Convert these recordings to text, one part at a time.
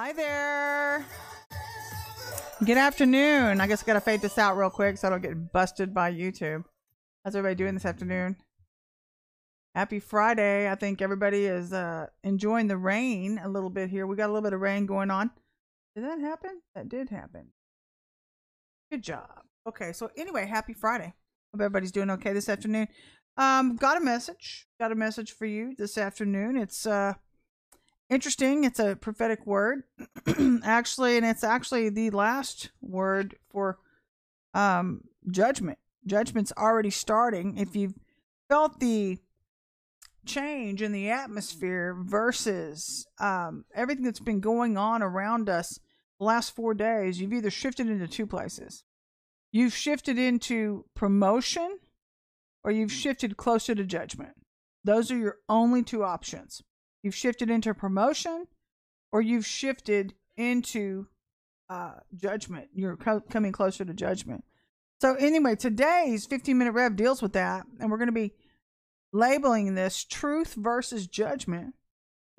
Hi there. Good afternoon. I guess I gotta fade this out real quick so I don't get busted by YouTube. How's everybody doing this afternoon? Happy Friday. I think everybody is enjoying the rain a little bit here. We got a little bit of rain going on. Did that happen? That did happen. Good job. Okay, so anyway, happy Friday. Hope everybody's doing okay this afternoon. Got a message for you this afternoon. It's interesting. It's a prophetic word, actually, and it's actually the last word for judgment. Judgment's already starting. If you've felt the change in the atmosphere versus everything that's been going on around us the last 4 days, you've either shifted into two places. You've shifted into promotion, or you've shifted closer to judgment. Those are your only two options. You've shifted into promotion, or you've shifted into judgment. You're coming closer to judgment. So anyway, today's 15-minute rev deals with that, and we're going to be labeling this truth versus judgment,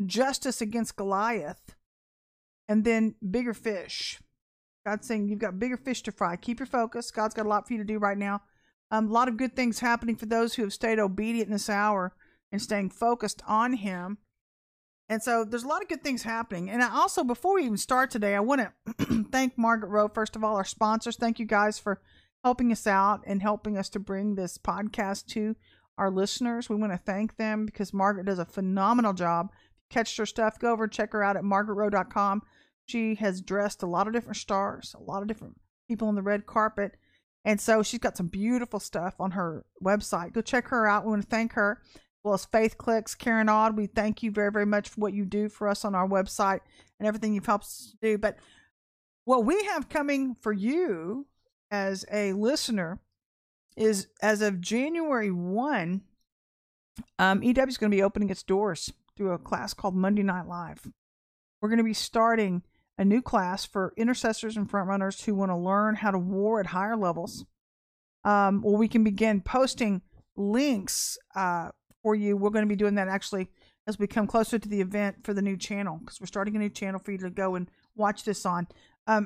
justice against Goliath, and then bigger fish. God's saying you've got bigger fish to fry. Keep your focus. God's got a lot for you to do right now. A lot of good things happening for those who have stayed obedient in this hour and staying focused on him. And so there's a lot of good things happening. And I also, before we even start today, I want to thank Margaret Rowe, first of all, our sponsors. Thank you guys for helping us out and helping us to bring this podcast to our listeners. We want to thank them because Margaret does a phenomenal job. Catch her stuff, go over, check her out at margaretrowe.com. She has dressed a lot of different stars, a lot of different people on the red carpet. And so she's got some beautiful stuff on her website. Go check her out. We want to thank her. As well as Faith Clicks, Karen Odd, we thank you very, very much for what you do for us on our website and everything you've helped us do. But what we have coming for you as a listener is, as of January 1, EW is going to be opening its doors through a class called Monday Night Live. We're going to be starting a new class for intercessors and frontrunners who want to learn how to war at higher levels. Well, we can begin posting links for you. We're going to be doing that actually as we come closer to the event for the new channel, because we're starting a new channel for you to go and watch this on. Where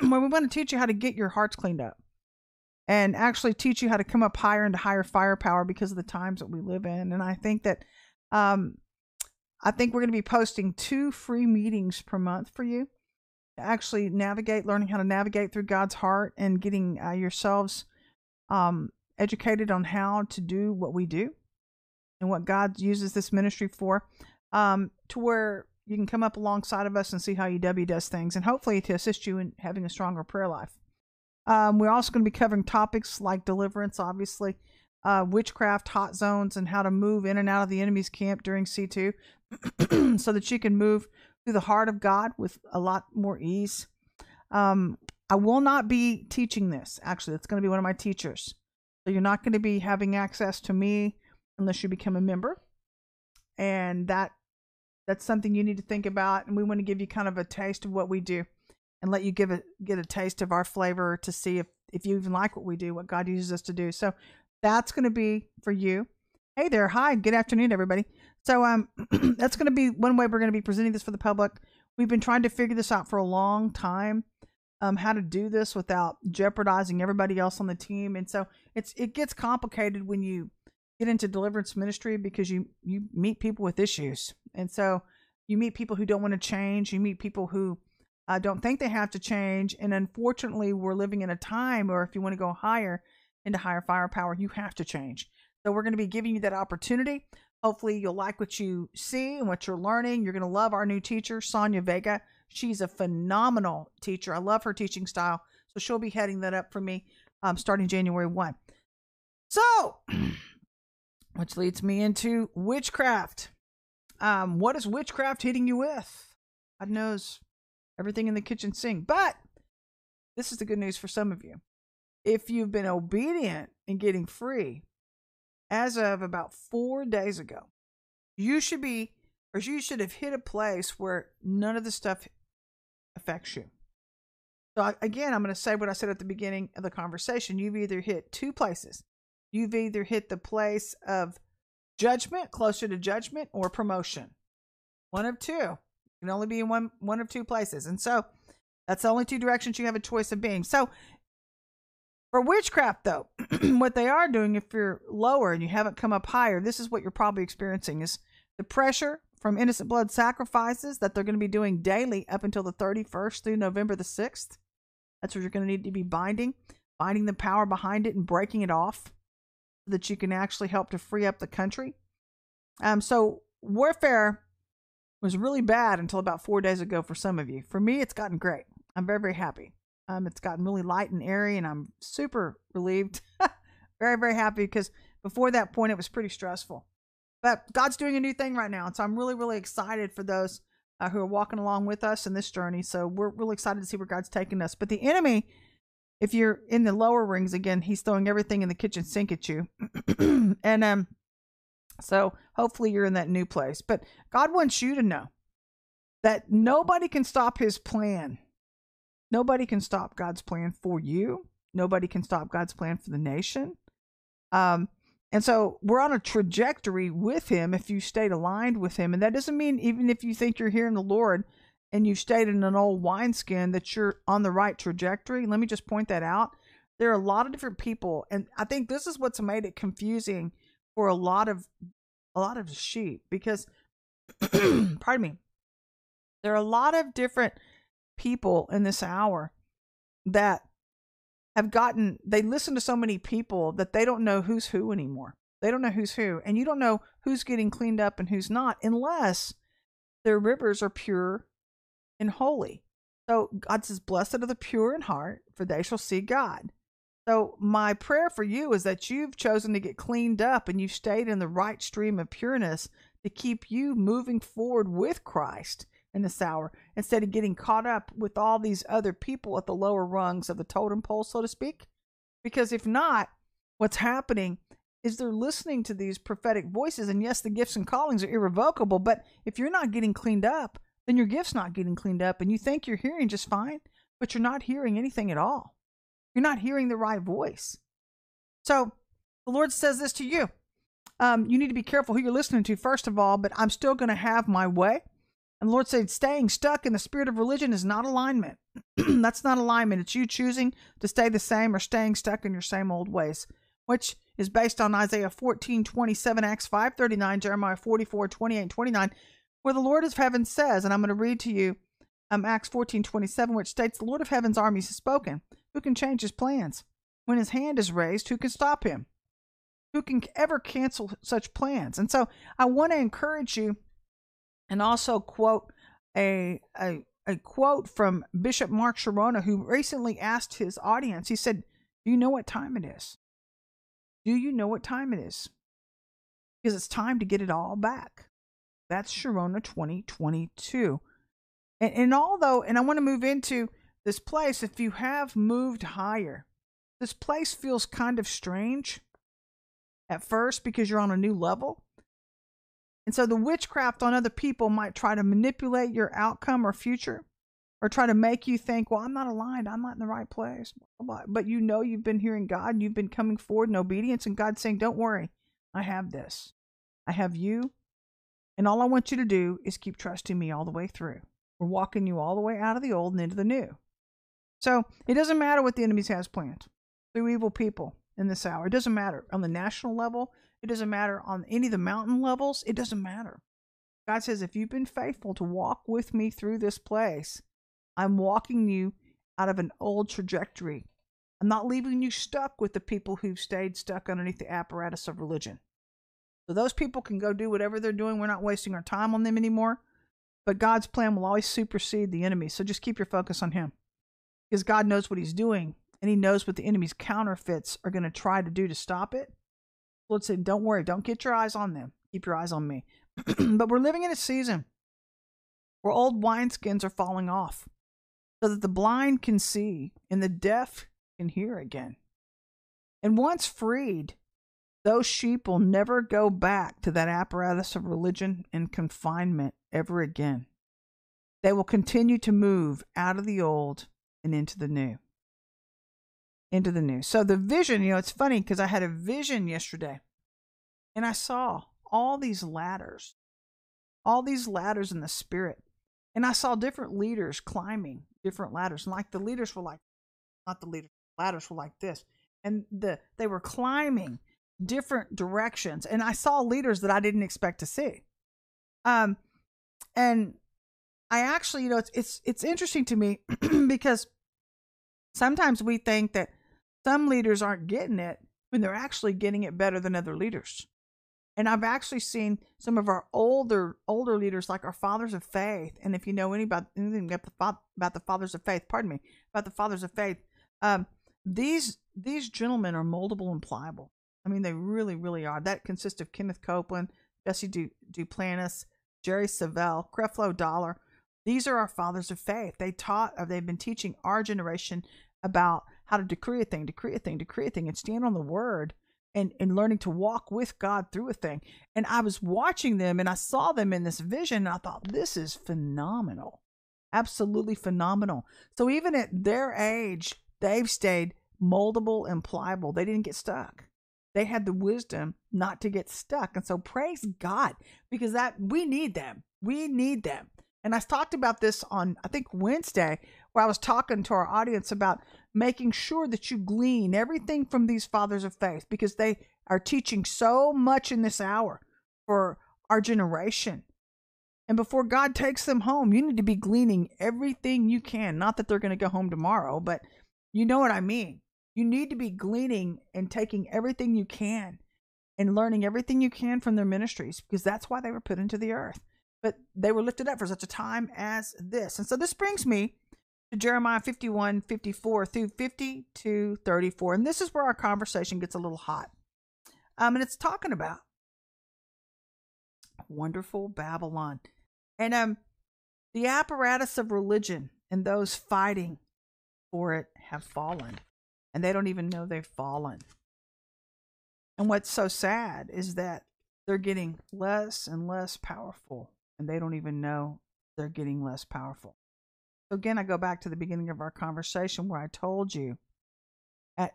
we want to teach you how to get your hearts cleaned up and actually teach you how to come up higher into higher firepower because of the times that we live in. And I think that we're going to be posting 2 free meetings per month for you. Actually navigate, learning how to navigate through God's heart and getting yourselves educated on how to do what we do and what God uses this ministry for, to where you can come up alongside of us and see how EW does things and hopefully to assist you in having a stronger prayer life. We're also going to be covering topics like deliverance, obviously, witchcraft, hot zones, and how to move in and out of the enemy's camp during C2 so that you can move through the heart of God with a lot more ease. I will not be teaching this. Actually, it's going to be one of my teachers. So you're not going to be having access to me unless you become a member. And that's something you need to think about. And we want to give you kind of a taste of what we do and let you get a taste of our flavor to see if you even like what we do, what God uses us to do. So that's going to be for you. Hey there. Hi. Good afternoon, everybody. So that's going to be one way we're going to be presenting this for the public. We've been trying to figure this out for a long time, how to do this without jeopardizing everybody else on the team. And so it gets complicated when you get into deliverance ministry because you meet people with issues. And so you meet people who don't want to change. You meet people who don't think they have to change. And unfortunately, we're living in a time where if you want to go higher into higher firepower, you have to change. So we're going to be giving you that opportunity. Hopefully you'll like what you see and what you're learning. You're going to love our new teacher, Sonia Vega. She's a phenomenal teacher. I love her teaching style. So she'll be heading that up for me starting January 1. So, which leads me into witchcraft. What is witchcraft hitting you with? God knows everything in the kitchen sink. But this is the good news for some of you. If you've been obedient and getting free, as of about 4 days ago, you should have hit a place where none of the stuff affects you. So again, I'm going to say what I said at the beginning of the conversation. You've either hit two places. You've either hit the place of judgment, closer to judgment, or promotion. One of two. can only be in one of two places. And so that's the only two directions you have a choice of being. So for witchcraft, though, what they are doing, if you're lower and you haven't come up higher, this is what you're probably experiencing, is the pressure from innocent blood sacrifices that they're going to be doing daily up until the 31st through November the 6th. That's what you're going to need to be binding the power behind it and breaking it off so that you can actually help to free up the country. So warfare was really bad until about 4 days ago for some of you. For me, it's gotten great. I'm very, very happy. It's gotten really light and airy, and I'm super relieved. Very, very happy, because before that point, it was pretty stressful. But God's doing a new thing right now, and so I'm really, really excited for those who are walking along with us in this journey. So we're really excited to see where God's taking us. But the enemy, if you're in the lower rings again, he's throwing everything in the kitchen sink at you. And so hopefully you're in that new place. But God wants you to know that nobody can stop his plan. Nobody can stop God's plan for you. Nobody can stop God's plan for the nation. And so we're on a trajectory with him if you stayed aligned with him. And that doesn't mean even if you think you're hearing the Lord and you stayed in an old wineskin that you're on the right trajectory. And let me just point that out. There are a lot of different people. And I think this is what's made it confusing for a lot of sheep, because pardon me, there are a lot of different people in this hour that have gotten, they listen to so many people that they don't know who's who anymore. They don't know who's who, and you don't know who's getting cleaned up and who's not, unless their rivers are pure and holy. So God says, "Blessed are the pure in heart, for they shall see God." So my prayer for you is that you've chosen to get cleaned up and you've stayed in the right stream of pureness to keep you moving forward with Christ in this hour, instead of getting caught up with all these other people at the lower rungs of the totem pole, so to speak. Because if not, what's happening is they're listening to these prophetic voices. And yes, the gifts and callings are irrevocable, but if you're not getting cleaned up, then your gift's not getting cleaned up, and you think you're hearing just fine, but you're not hearing anything at all. You're not hearing the right voice. So the Lord says this to you. You need to be careful who you're listening to, first of all, but I'm still going to have my way. And the Lord said, staying stuck in the spirit of religion is not alignment. That's not alignment. It's you choosing to stay the same or staying stuck in your same old ways, which is based on Isaiah 14:27, Acts 5:39, Jeremiah 44:28-29, where the Lord of heaven says, and I'm going to read to you Acts 14:27, which states, the Lord of heaven's armies has spoken. Who can change his plans? When his hand is raised, who can stop him? Who can ever cancel such plans? And so I want to encourage you and also quote a quote from Bishop Mark Chironna, who recently asked his audience. He said, do you know what time it is? Do you know what time it is? Because it's time to get it all back. That's Chironna 2022. And although, and I want to move into this place, if you have moved higher, this place feels kind of strange at first because you're on a new level. And so the witchcraft on other people might try to manipulate your outcome or future, or try to make you think, well, I'm not aligned. I'm not in the right place. But you know you've been hearing God. And you've been coming forward in obedience, and God's saying, don't worry. I have this. I have you. And all I want you to do is keep trusting me all the way through. We're walking you all the way out of the old and into the new. So it doesn't matter what the enemy has planned through evil people in this hour. It doesn't matter on the national level. It doesn't matter on any of the mountain levels. It doesn't matter. God says, if you've been faithful to walk with me through this place, I'm walking you out of an old trajectory. I'm not leaving you stuck with the people who've stayed stuck underneath the apparatus of religion. So those people can go do whatever they're doing. We're not wasting our time on them anymore. But God's plan will always supersede the enemy. So just keep your focus on him, because God knows what he's doing, and he knows what the enemy's counterfeits are going to try to do to stop it. The Lord said, don't worry. Don't get your eyes on them. Keep your eyes on me. But we're living in a season where old wineskins are falling off so that the blind can see and the deaf can hear again. And once freed, those sheep will never go back to that apparatus of religion and confinement ever again. They will continue to move out of the old and into the new. Into the new. So the vision, you know, it's funny because I had a vision yesterday and I saw all these ladders in the spirit. And I saw different leaders climbing different ladders. And like the leaders were like, not the leaders, ladders were like this. And they were climbing different directions. And I saw leaders that I didn't expect to see. And I actually, you know, it's interesting to me because sometimes we think that some leaders aren't getting it when they're actually getting it better than other leaders. And I've actually seen some of our older leaders, like our fathers of faith. And if you know anything about the fathers of faith, these gentlemen are moldable and pliable. I mean, they really, really are. That consists of Kenneth Copeland, Jesse Duplantis, Jerry Savelle, Creflo Dollar. These are our fathers of faith. They've been teaching our generation about how to decree a thing, and stand on the word. And learning to walk with God through a thing. And I was watching them and I saw them in this vision and I thought, this is phenomenal. Absolutely phenomenal. So even at their age, they've stayed moldable and pliable. They didn't get stuck. They had the wisdom not to get stuck. And so praise God, because that we need them. We need them. And I talked about this on, I think, Wednesday, where I was talking to our audience about making sure that you glean everything from these fathers of faith, because they are teaching so much in this hour for our generation. And before God takes them home, you need to be gleaning everything you can. Not that they're going to go home tomorrow, but you know what I mean. You need to be gleaning and taking everything you can and learning everything you can from their ministries, because that's why they were put into the earth. But they were lifted up for such a time as this. And so this brings me to Jeremiah 51:54 through 52:34. And this is where our conversation gets a little hot. And it's talking about wonderful Babylon. And the apparatus of religion and those fighting for it have fallen. And they don't even know they've fallen. And what's so sad is that they're getting less and less powerful. And they don't even know they're getting less powerful. So again, I go back to the beginning of our conversation where I told you,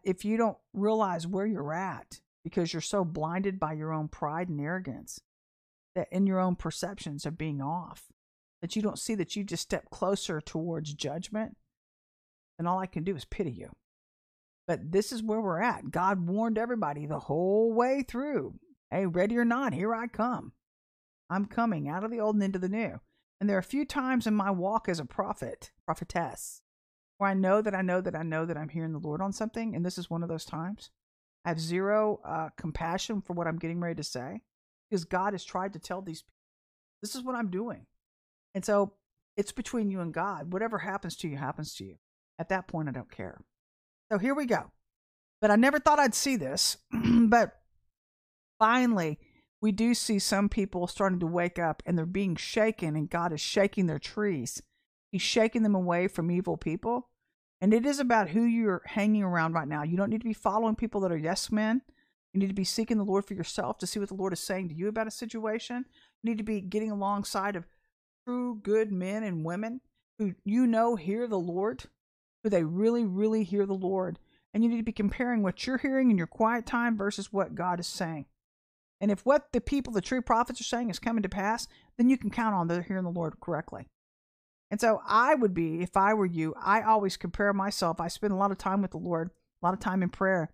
if you don't realize where you're at because you're so blinded by your own pride and arrogance, that in your own perceptions of being off, that you don't see that you just step closer towards judgment, then all I can do is pity you. But this is where we're at. God warned everybody the whole way through. Hey, ready or not, here I come. I'm coming out of the old and into the new. And there are a few times in my walk as a prophet, prophetess, where I know that I'm hearing the Lord on something. And this is one of those times. I have zero compassion for what I'm getting ready to say, because God has tried to tell these people, this is what I'm doing. And so it's between you and God. Whatever happens to you, happens to you. At that point, I don't care. So here we go. But I never thought I'd see this. But finally, we do see some people starting to wake up, and they're being shaken, and God is shaking their trees. He's shaking them away from evil people. And it is about who you're hanging around right now. You don't need to be following people that are yes men. You need to be seeking the Lord for yourself to see what the Lord is saying to you about a situation. You need to be getting alongside of true good men and women who you know hear the Lord, who they really, really hear the Lord. And you need to be comparing what you're hearing in your quiet time versus what God is saying. And if what the true prophets are saying is coming to pass, then you can count on they're hearing the Lord correctly. And so I would be, if I were you, I always compare myself. I spend a lot of time with the Lord, a lot of time in prayer.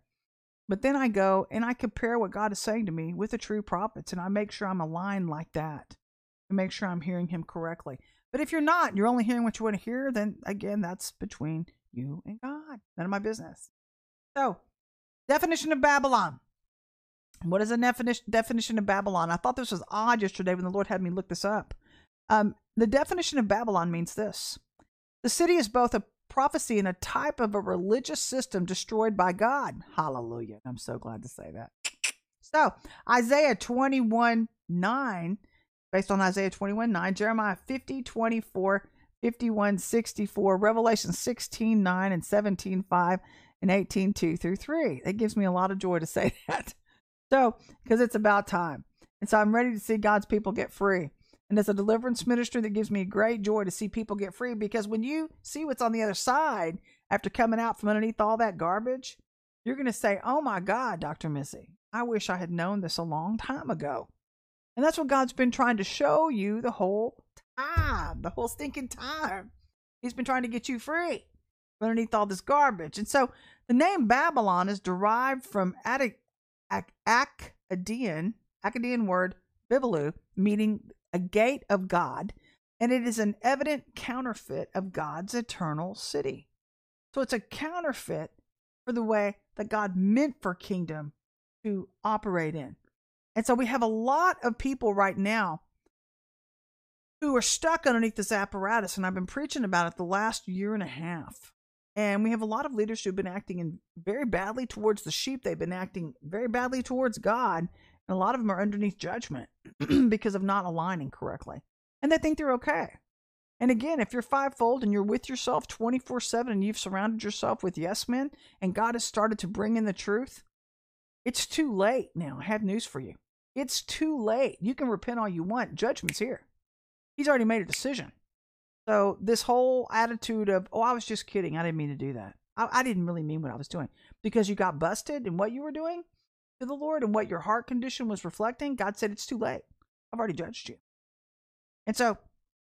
But then I go and I compare what God is saying to me with the true prophets, and I make sure I'm aligned like that to make sure I'm hearing him correctly. But if you're not, you're only hearing what you want to hear, then again, that's between you and God. None of my business. So, definition of Babylon. What is a definition of Babylon? I thought this was odd yesterday when the Lord had me look this up. The definition of Babylon means this. The city is both a prophecy and a type of a religious system destroyed by God. Hallelujah. I'm so glad to say that. So Isaiah 21:9, based on Isaiah 21:9, Jeremiah 50:24, 51:64, Revelation 16:9 and 17:5 and 18:2 through 3. It gives me a lot of joy to say that. So, because it's about time. And so I'm ready to see God's people get free. And as a deliverance minister, that gives me great joy to see people get free, because when you see what's on the other side, after coming out from underneath all that garbage, you're going to say, oh my God, Dr. Missy, I wish I had known this a long time ago. And that's what God's been trying to show you the whole time, the whole stinking time. He's been trying to get you free underneath all this garbage. And so the name Babylon is derived from Akkadian word Bibalu, meaning a gate of God, and it is an evident counterfeit of God's eternal city. So it's a counterfeit for the way that God meant for kingdom to operate in. And so we have a lot of people right now who are stuck underneath this apparatus, and I've been preaching about it the last year and a half. And we have a lot of leaders who've been acting very badly towards the sheep. They've been acting very badly towards God. And a lot of them are underneath judgment because of not aligning correctly. And they think they're okay. And again, if you're fivefold and you're with yourself 24/7 and you've surrounded yourself with yes men and God has started to bring in the truth, it's too late now. I have news for you. It's too late. You can repent all you want. Judgment's here. He's already made a decision. So this whole attitude of, oh, I was just kidding, I didn't mean to do that, I didn't really mean what I was doing, because you got busted in what you were doing to the Lord and what your heart condition was reflecting, God said, it's too late. I've already judged you. And so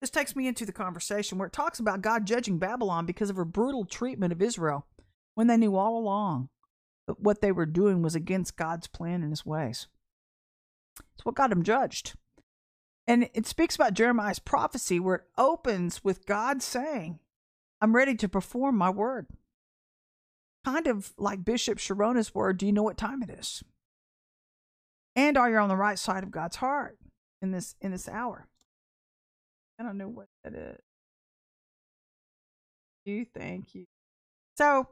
this takes me into the conversation where it talks about God judging Babylon because of her brutal treatment of Israel when they knew all along that what they were doing was against God's plan and his ways. It's what got them judged. And it speaks about Jeremiah's prophecy where it opens with God saying, I'm ready to perform my word. Kind of like Bishop Chironna's word, do you know what time it is? And are you on the right side of God's heart in this hour? I don't know what that is. Thank you. So,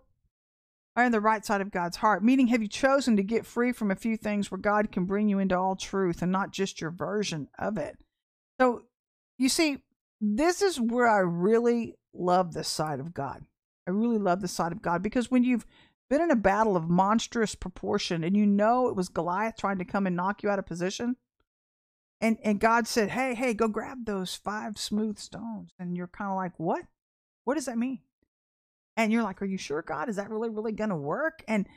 are you on the right side of God's heart? Meaning, have you chosen to get free from a few things where God can bring you into all truth and not just your version of it? So, you see, this is where I really love this side of God. I really love the side of God, because when you've been in a battle of monstrous proportion and you know it was Goliath trying to come and knock you out of position, and God said, hey, go grab those 5 smooth stones. And you're kind of like, what? What does that mean? And you're like, are you sure, God? Is that really, really going to work? And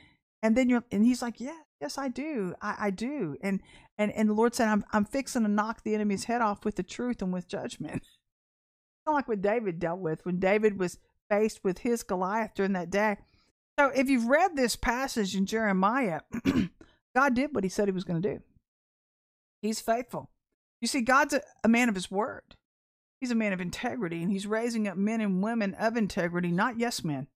then he's like, yes, I do. I do. And the Lord said, I'm fixing to knock the enemy's head off with the truth and with judgment. Kind of like what David dealt with when David was faced with his Goliath during that day. So if you've read this passage in Jeremiah, God did what he said he was going to do. He's faithful. You see, God's a man of his word. He's a man of integrity, and he's raising up men and women of integrity, not yes men,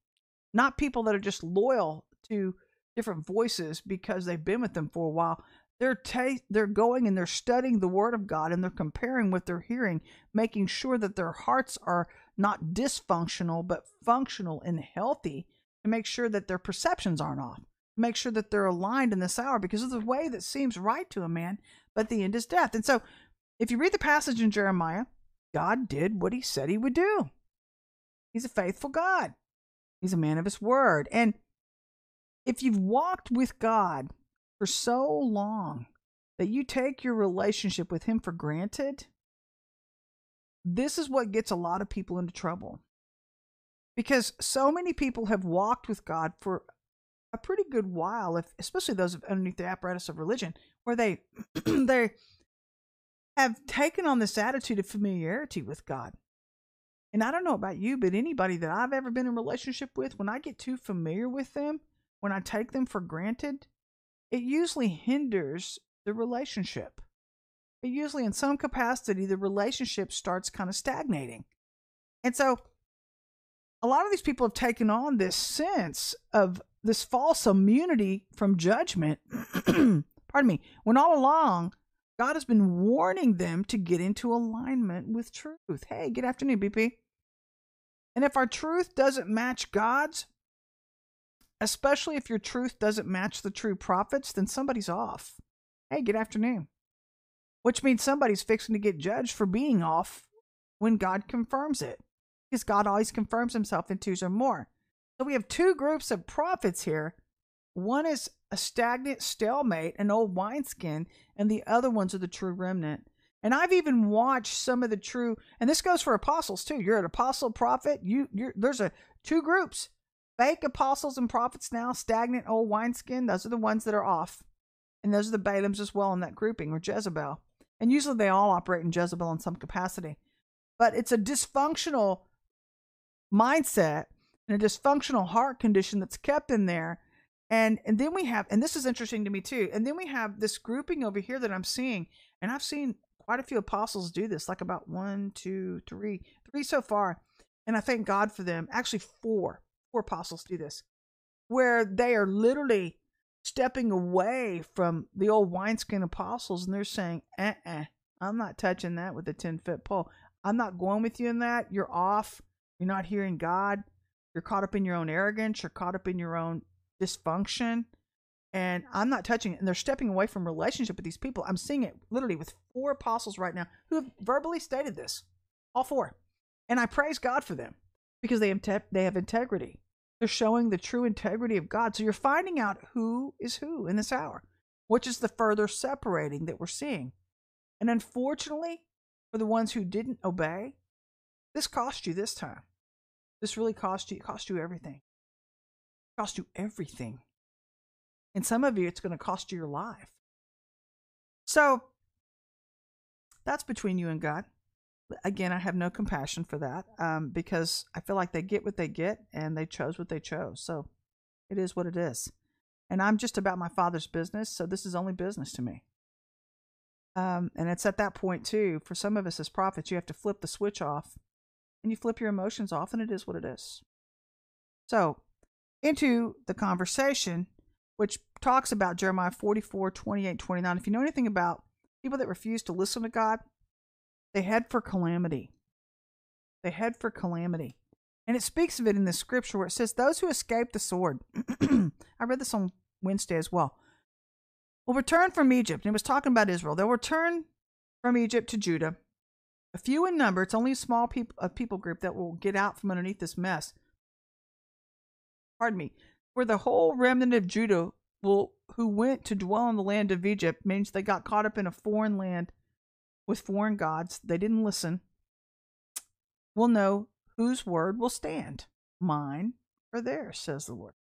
not people that are just loyal to different voices because they've been with them for a while. They're going and they're studying the word of God, and they're comparing what they're hearing, making sure that their hearts are not dysfunctional, but functional and healthy, to make sure that their perceptions aren't off, to make sure that they're aligned in this hour, because of the way that seems right to a man, but the end is death. And so if you read the passage in Jeremiah, God did what he said he would do. He's a faithful God. He's a man of his word. And if you've walked with God for so long that you take your relationship with him for granted, this is what gets a lot of people into trouble. Because so many people have walked with God for a pretty good while, especially those underneath the apparatus of religion, where they have taken on this attitude of familiarity with God. And I don't know about you, but anybody that I've ever been in relationship with, when I get too familiar with them, when I take them for granted, it usually hinders the relationship. It usually, in some capacity, the relationship starts kind of stagnating. And so a lot of these people have taken on this sense of this false immunity from judgment. Pardon me. When all along, God has been warning them to get into alignment with truth. Hey, good afternoon, BP. And if our truth doesn't match God's, especially if your truth doesn't match the true prophets, then somebody's off. Hey, good afternoon. Which means somebody's fixing to get judged for being off when God confirms it. Because God always confirms himself in 2s or more. So we have 2 groups of prophets here. One is a stagnant stalemate, an old wineskin, and the other ones are the true remnant. And I've even watched some of the true, and this goes for apostles too. You're an apostle prophet. There's 2 groups, fake apostles and prophets now, stagnant old wineskin. Those are the ones that are off. And those are the Balaams as well in that grouping, or Jezebel. And usually they all operate in Jezebel in some capacity. But it's a dysfunctional mindset and a dysfunctional heart condition that's kept in there. And then we have, and this is interesting to me too, and then we have this grouping over here that I'm seeing, and I've seen quite a few apostles do this, like about 1, 2, 3 so far. And I thank God for them. Actually, four apostles do this, where they are literally stepping away from the old wineskin apostles. And they're saying, I'm not touching that with a 10-foot pole. I'm not going with you in that. You're off. You're not hearing God. You're caught up in your own arrogance. You're caught up in your own dysfunction. And I'm not touching it. And they're stepping away from relationship with these people. I'm seeing it literally with 4 apostles right now who have verbally stated this, all 4. And I praise God for them because they have integrity. They're showing the true integrity of God. So you're finding out who is who in this hour, which is the further separating that we're seeing. And unfortunately, for the ones who didn't obey, this cost you this time. This really cost you everything. It cost you everything. And some of you, it's going to cost you your life. So that's between you and God. Again, I have no compassion for that because I feel like they get what they get and they chose what they chose. So it is what it is. And I'm just about my Father's business. So this is only business to me. And it's at that point too, for some of us as prophets, you have to flip the switch off and you flip your emotions off and it is what it is. So into the conversation, which talks about Jeremiah 44:28-29. If you know anything about people that refuse to listen to God, they head for calamity. They head for calamity. And it speaks of it in the scripture where it says, those who escape the sword. I read this on Wednesday as well. Will return from Egypt. And it was talking about Israel. They'll return from Egypt to Judah. A few in number. It's only a small people group that will get out from underneath this mess. Pardon me. Where the whole remnant of Judah who went to dwell in the land of Egypt means they got caught up in a foreign land with foreign gods. They didn't listen. We'll know whose word will stand. Mine or theirs, says the Lord.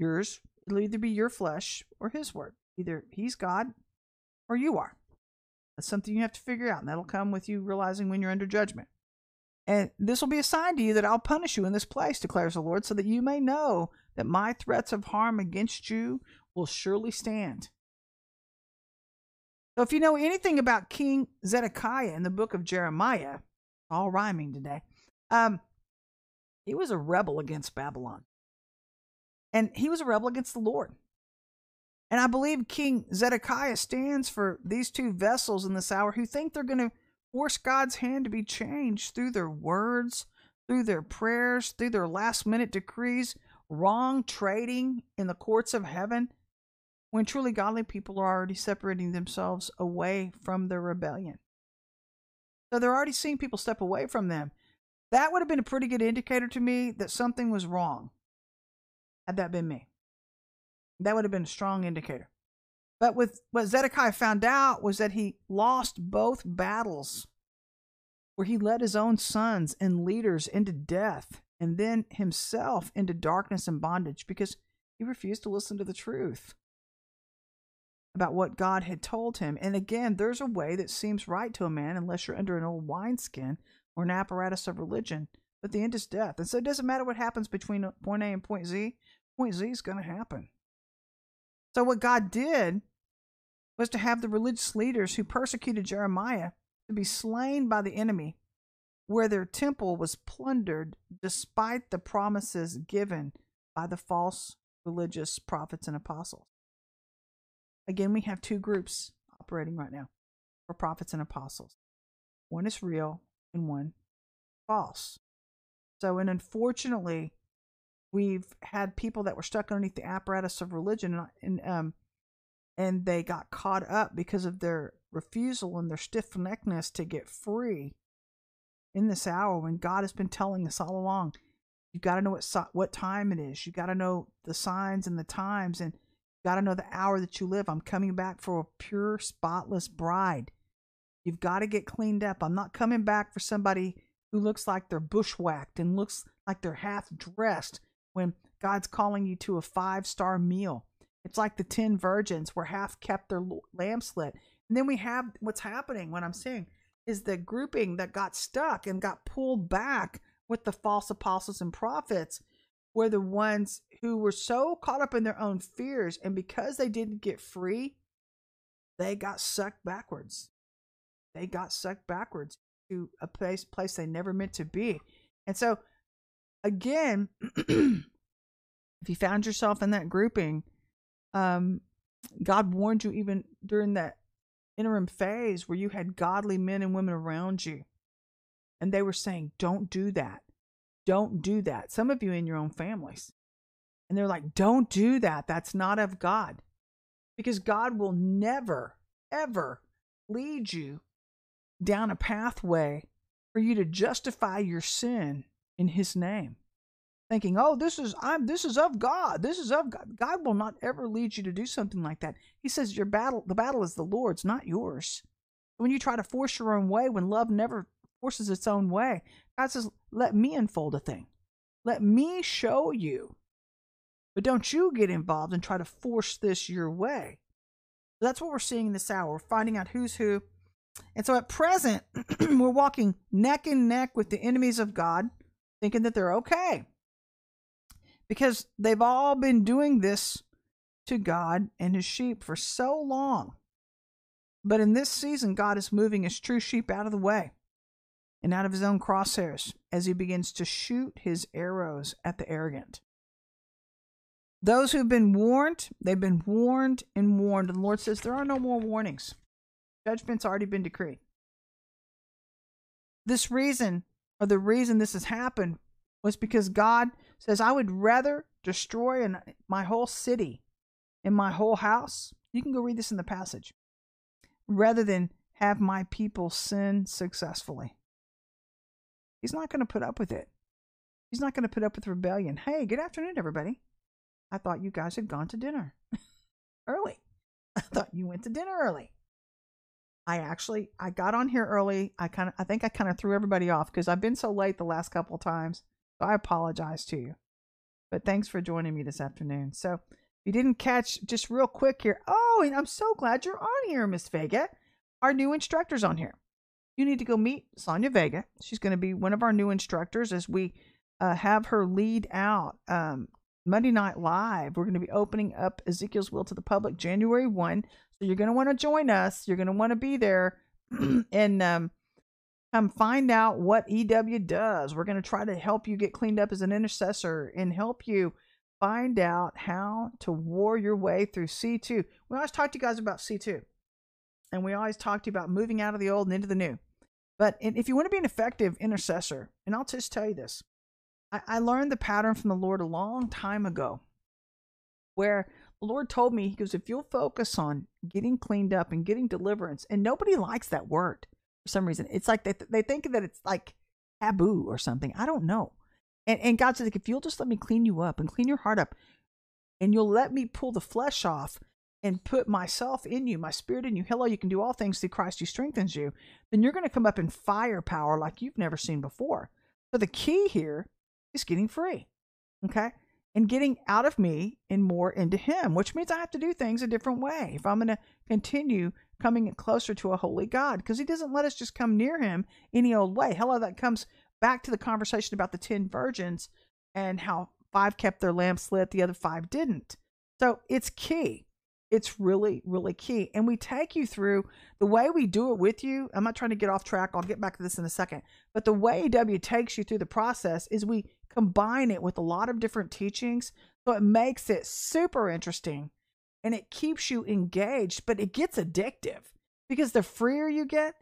Yours will either be your flesh or his word. Either he's God or you are. That's something you have to figure out. And that'll come with you realizing when you're under judgment. And this will be a sign to you that I'll punish you in this place, declares the Lord, so that you may know that my threats of harm against you will surely stand. So if you know anything about King Zedekiah in the book of Jeremiah, all rhyming today, he was a rebel against Babylon. And he was a rebel against the Lord. And I believe King Zedekiah stands for these two vessels in this hour who think they're going to force God's hand to be changed through their words, through their prayers, through their last-minute decrees, wrong trading in the courts of heaven, when truly godly people are already separating themselves away from their rebellion. So they're already seeing people step away from them. That would have been a pretty good indicator to me that something was wrong, had that been me. That would have been a strong indicator. But with what Zedekiah found out was that he lost both battles, where he led his own sons and leaders into death, and then himself into darkness and bondage, because he refused to listen to the truth about what God had told him. And again, there's a way that seems right to a man unless you're under an old wineskin or an apparatus of religion. But the end is death. And so it doesn't matter what happens between point A and point Z. Point Z is going to happen. So what God did was to have the religious leaders who persecuted Jeremiah to be slain by the enemy, where their temple was plundered despite the promises given by the false religious prophets and apostles. Again, we have two groups operating right now for prophets and apostles. One is real and one false. So, and unfortunately, we've had people that were stuck underneath the apparatus of religion and they got caught up because of their refusal and their stiff-neckedness to get free in this hour when God has been telling us all along, you've got to know what time it is. You've got to know the signs and the times and got to know the hour that you live. I'm coming back for a pure, spotless bride. You've got to get cleaned up. I'm not coming back for somebody who looks like they're bushwhacked and looks like they're half dressed when God's calling you to a 5-star meal. It's like the 10 virgins were half kept their lamps lit. And then we have what's happening, what I'm seeing is the grouping that got stuck and got pulled back with the false apostles and prophets were the ones who were so caught up in their own fears. And because they didn't get free, they got sucked backwards. They got sucked backwards to a place they never meant to be. And so, again, if you found yourself in that grouping, God warned you even during that interim phase where you had godly men and women around you. And they were saying, don't do that. Don't do that. Some of you in your own families. And they're like, don't do that. That's not of God. Because God will never, ever lead you down a pathway for you to justify your sin in his name. Thinking, oh, this is of God. This is of God. God will not ever lead you to do something like that. He says the battle is the Lord's, not yours. When you try to force your own way, when love never forces its own way, God says, let me unfold a thing. Let me show you. But don't you get involved and try to force this your way. So that's what we're seeing this hour. We're finding out who's who. And so at present, we're walking neck and neck with the enemies of God, thinking that they're okay. Because they've all been doing this to God and his sheep for so long. But in this season, God is moving his true sheep out of the way and out of his own crosshairs as he begins to shoot his arrows at the arrogant. Those who've been warned, they've been warned and warned. And the Lord says there are no more warnings. Judgment's already been decreed. This reason, or the reason this has happened, was because God says, I would rather destroy my whole city and my whole house. You can go read this in the passage. Rather than have my people sin successfully. He's not going to put up with it. He's not going to put up with rebellion. Hey, good afternoon, everybody. I thought you guys had gone to dinner early. I thought you went to dinner early. I got on here early. I think I kind of threw everybody off because I've been so late the last couple of times. So I apologize to you, but thanks for joining me this afternoon. So if you didn't catch, just real quick here. Oh, and I'm so glad you're on here, Miss Vega. Our new instructor's on here. You need to go meet Sonia Vega. She's going to be one of our new instructors as we have her lead out Monday Night Live. We're going to be opening up Ezekiel's Will to the public January 1. So you're going to want to join us. You're going to want to be there and come find out what EW does. We're going to try to help you get cleaned up as an intercessor and help you find out how to war your way through C2. We always talk to you guys about C2. And we always talk to you about moving out of the old and into the new. But if you want to be an effective intercessor, and I'll just tell you this, I learned the pattern from the Lord a long time ago where the Lord told me, he goes, if you'll focus on getting cleaned up and getting deliverance, and nobody likes that word for some reason. It's like they think that it's like taboo or something. I don't know. And God said, if you'll just let me clean you up and clean your heart up, and you'll let me pull the flesh off and put myself in you, my spirit in you, hello, you can do all things through Christ who strengthens you, then you're going to come up in firepower like you've never seen before. So the key here is getting free, okay? And getting out of me and more into him, which means I have to do things a different way if I'm going to continue coming closer to a holy God, because he doesn't let us just come near him any old way. Hello, that comes back to the conversation about the 10 virgins and how 5 kept their lamps lit, the other 5 didn't. So it's key. It's really, really key. And we take you through the way we do it with you. I'm not trying to get off track. I'll get back to this in a second. But the way EW takes you through the process is we combine it with a lot of different teachings. So it makes it super interesting and it keeps you engaged, but it gets addictive because the freer you get,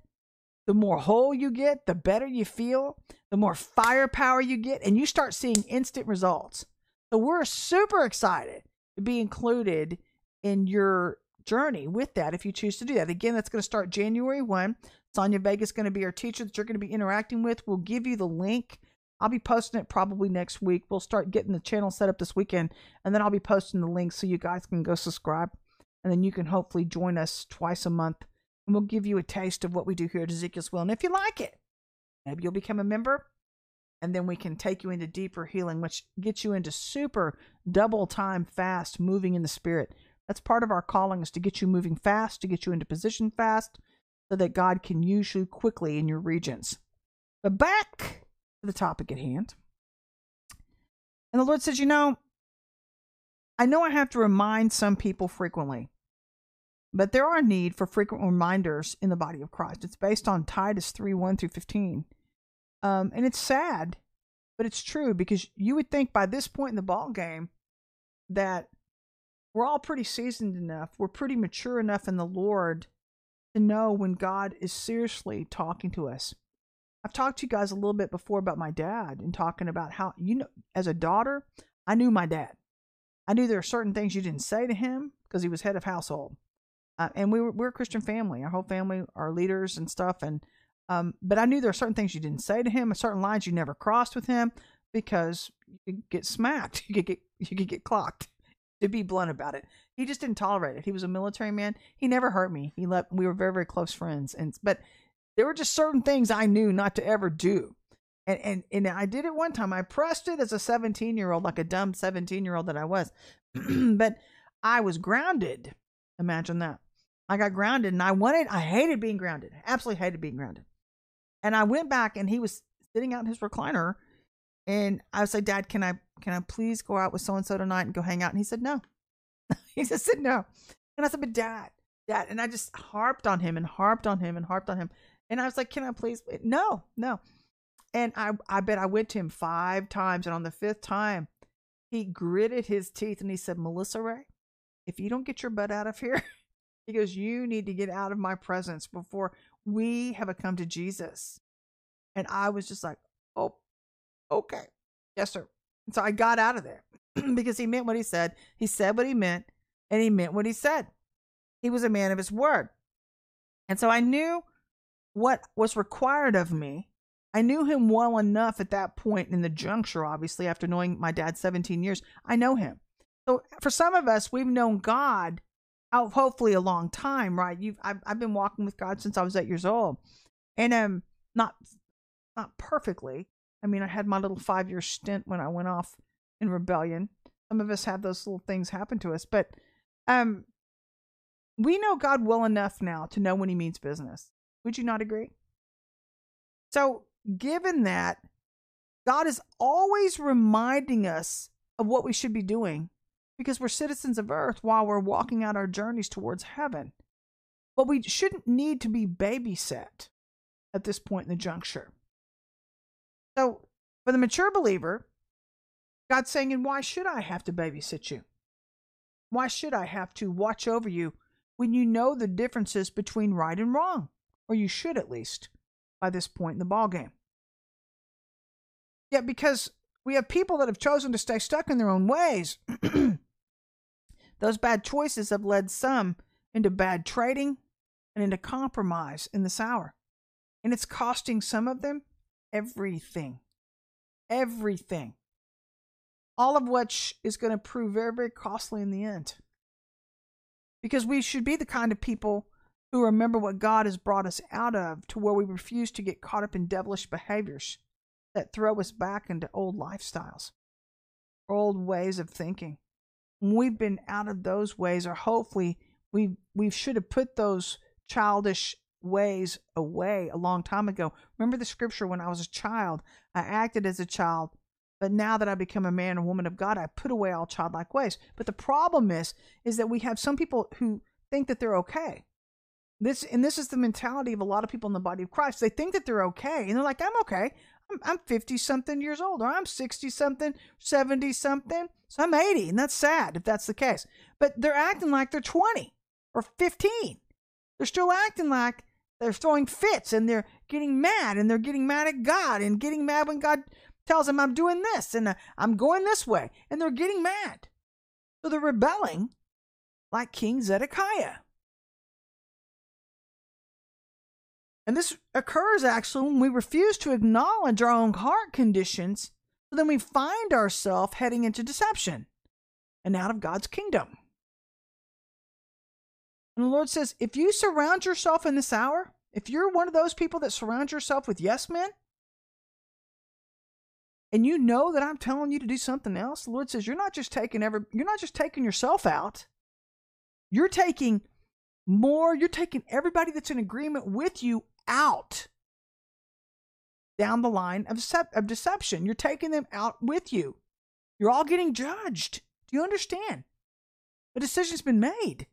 the more whole you get, the better you feel, the more firepower you get, and you start seeing instant results. So we're super excited to be included in your journey with that if you choose to do that. Again, that's going to start January 1. Sonia Vega is going to be our teacher that you're going to be interacting with. We'll give you the link. I'll be posting it probably next week. We'll start getting the channel set up this weekend, and then I'll be posting the link so you guys can go subscribe, and then you can hopefully join us twice a month, and we'll give you a taste of what we do here at Ezekiel's Well. And if you like it, maybe you'll become a member, and then we can take you into deeper healing, which gets you into super double time fast moving in the spirit. That's part of our calling, is to get you moving fast, to get you into position fast, so that God can use you quickly in your regions. But back to the topic at hand. And the Lord says, you know I have to remind some people frequently, but there are need for frequent reminders in the body of Christ. It's based on Titus 3:1 through 15. And it's sad, but it's true, because you would think by this point in the ball game that we're all pretty seasoned enough, we're pretty mature enough in the Lord to know when God is seriously talking to us. I've talked to you guys a little bit before about my dad and talking about how, you know, as a daughter, I knew my dad. I knew there are certain things you didn't say to him because he was head of household. And we're a Christian family. Our whole family are leaders and stuff. And but I knew there are certain things you didn't say to him, certain lines you never crossed with him, because you could get smacked. You could get clocked. To be blunt about it, he just didn't tolerate it. He was a military man. He never hurt me. We were very, very close friends. But there were just certain things I knew not to ever do. And I did it one time. I pressed it as a 17-year-old, like a dumb 17-year-old that I was. But I was grounded. Imagine that. I got grounded, and I hated being grounded. Absolutely hated being grounded. And I went back, and he was sitting out in his recliner, and I was like, Dad, can I please go out with so-and-so tonight and go hang out? And he said, no. He just said, no. And I said, but Dad. And I just harped on him and harped on him and harped on him. And I was like, can I please? No. And I bet I went to him 5 times. And on the 5th time, he gritted his teeth and he said, Melissa Ray, if you don't get your butt out of here, he goes, you need to get out of my presence before we have come to Jesus. And I was just like, oh, okay. Yes, sir. And so I got out of there because he meant what he said. He said what he meant, and he meant what he said. He was a man of his word. And so I knew what was required of me. I knew him well enough at that point in the juncture, obviously, after knowing my dad 17 years, I know him. So for some of us, we've known God out hopefully a long time, right? I've been walking with God since I was 8 years old, and not perfectly. I mean, I had my little 5-year stint when I went off in rebellion. Some of us have those little things happen to us, but we know God well enough now to know when he means business. Would you not agree? So given that, God is always reminding us of what we should be doing, because we're citizens of earth while we're walking out our journeys towards heaven. But we shouldn't need to be babysat at this point in the juncture. So for the mature believer, God's saying, and why should I have to babysit you? Why should I have to watch over you when you know the differences between right and wrong? Or you should, at least, by this point in the ballgame. Yet, because we have people that have chosen to stay stuck in their own ways, those bad choices have led some into bad trading and into compromise in this hour. And it's costing some of them everything, all of which is going to prove very, very costly in the end, because we should be the kind of people who remember what God has brought us out of, to where we refuse to get caught up in devilish behaviors that throw us back into old lifestyles, old ways of thinking. When we've been out of those ways, or hopefully we should have put those childish ways away a long time ago. Remember the scripture, when I was a child, I acted as a child, but now that I become a man and woman of God, I put away all childlike ways. But the problem is that we have some people who think that they're okay. This is the mentality of a lot of people in the body of Christ. They think that they're okay, and they're like, I'm okay. I'm 50-something years old, or I'm 60-something, 70-something, so I'm 80, and that's sad if that's the case. But they're acting like they're 20 or 15. They're still acting like they're throwing fits, and they're getting mad, and they're getting mad at God, and getting mad when God tells them, I'm doing this, and I'm going this way, and they're getting mad. So they're rebelling like King Zedekiah. And this occurs actually when we refuse to acknowledge our own heart conditions, so then we find ourselves heading into deception and out of God's kingdom. And the Lord says, if you surround yourself in this hour, if you're one of those people that surround yourself with yes men, and you know that I'm telling you to do something else, the Lord says, you're not just taking yourself out. You're taking more. You're taking everybody that's in agreement with you out down the line of deception. You're taking them out with you. You're all getting judged. Do you understand? A decision's been made.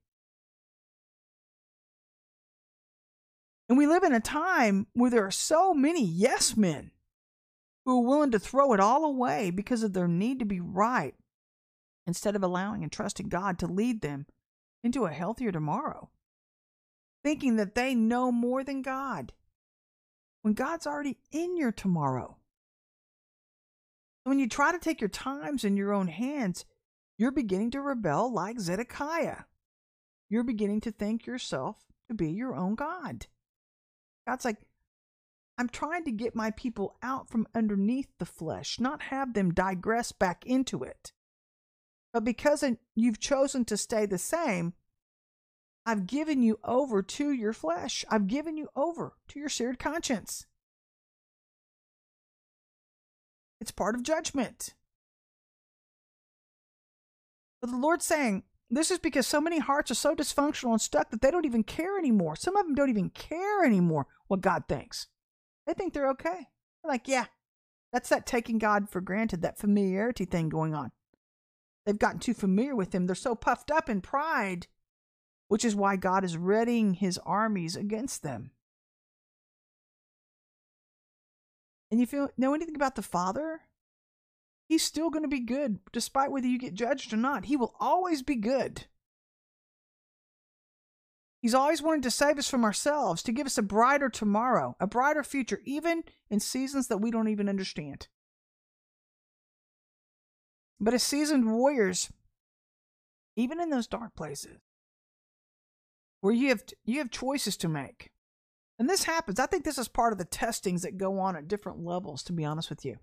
And we live in a time where there are so many yes men who are willing to throw it all away because of their need to be right, instead of allowing and trusting God to lead them into a healthier tomorrow, thinking that they know more than God, when God's already in your tomorrow. When you try to take your times in your own hands, you're beginning to rebel like Zedekiah. You're beginning to think yourself to be your own God. God's like, I'm trying to get my people out from underneath the flesh, not have them digress back into it. But because you've chosen to stay the same, I've given you over to your flesh. I've given you over to your seared conscience. It's part of judgment. But the Lord's saying, this is because so many hearts are so dysfunctional and stuck that they don't even care anymore. Some of them don't even care anymore what God thinks. They think they're okay. They're like, yeah, that's that taking God for granted, that familiarity thing going on. They've gotten too familiar with him. They're so puffed up in pride, which is why God is readying his armies against them. And if you know anything about the Father, he's still going to be good, despite whether you get judged or not. He will always be good. He's always wanted to save us from ourselves, to give us a brighter tomorrow, a brighter future, even in seasons that we don't even understand. But as seasoned warriors, even in those dark places, where you have choices to make, and this happens. I think this is part of the testings that go on at different levels, to be honest with you.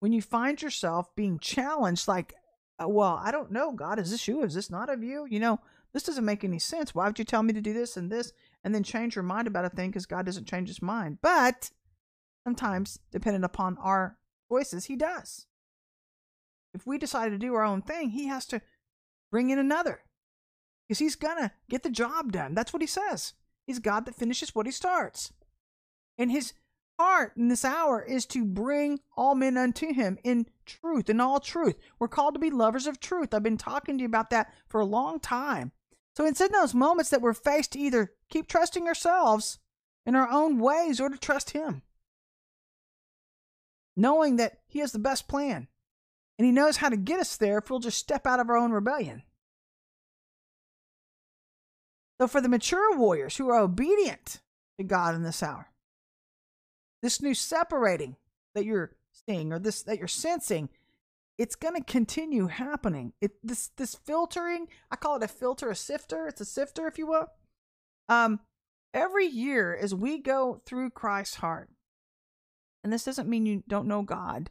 When you find yourself being challenged, like, well, I don't know, God, is this you? Is this not of you? You know, this doesn't make any sense. Why would you tell me to do this and this, and then change your mind about a thing, because God doesn't change his mind. But sometimes, depending upon our choices, he does. If we decide to do our own thing, he has to bring in another, because he's going to get the job done. That's what he says. He's God that finishes what he starts. And his heart in this hour is to bring all men unto him in truth, in all truth. We're called to be lovers of truth. I've been talking to you about that for a long time. So it's in those moments that we're faced to either keep trusting ourselves in our own ways or to trust him, knowing that he has the best plan. And he knows how to get us there if we'll just step out of our own rebellion. So for the mature warriors who are obedient to God in this hour, this new separating that you're seeing, or this that you're sensing, it's going to continue happening. This filtering, I call it a filter, a sifter. It's a sifter, if you will. Every year as we go through Christ's heart, and this doesn't mean you don't know God,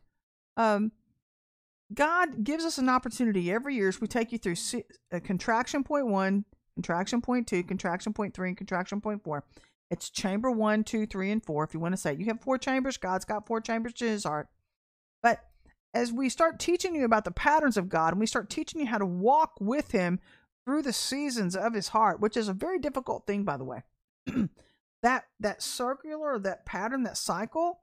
God gives us an opportunity every year as we take you through contraction point 1, contraction point 2, contraction point 3, and contraction point 4. It's chamber 1, 2, 3, and 4. If you want to say you have 4 chambers, God's got 4 chambers to his heart. But as we start teaching you about the patterns of God, and we start teaching you how to walk with him through the seasons of his heart, which is a very difficult thing, by the way, that circular, that pattern, that cycle,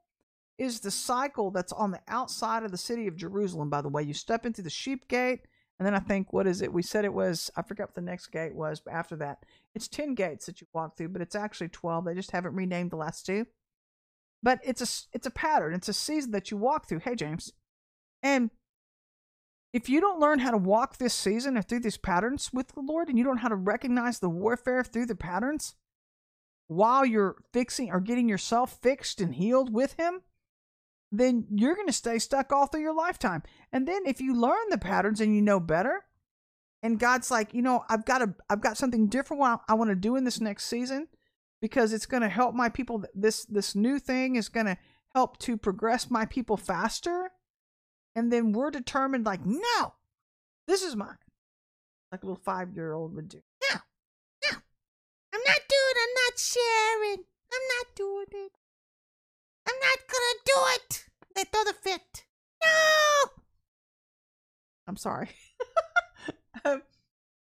is the cycle that's on the outside of the city of Jerusalem, by the way. You step into the sheep gate, and then I think, what is it? We said it was, I forgot what the next gate was, but after that, it's 10 gates that you walk through, but it's actually 12. They just haven't renamed the last 2. But it's a pattern. It's a season that you walk through. Hey, James. And if you don't learn how to walk this season or through these patterns with the Lord, and you don't know how to recognize the warfare through the patterns while you're fixing or getting yourself fixed and healed with him, then you're going to stay stuck all through your lifetime. And then if you learn the patterns and you know better, and God's like, you know, I've got something different I want to do in this next season, because it's going to help my people. This new thing is going to help to progress my people faster. And then we're determined, like, no, this is mine. Like a little 5-year-old would do. No, I'm not doing it. I'm not sharing. I'm not doing it. I'm not gonna do it. They throw the fit. No! I'm sorry. But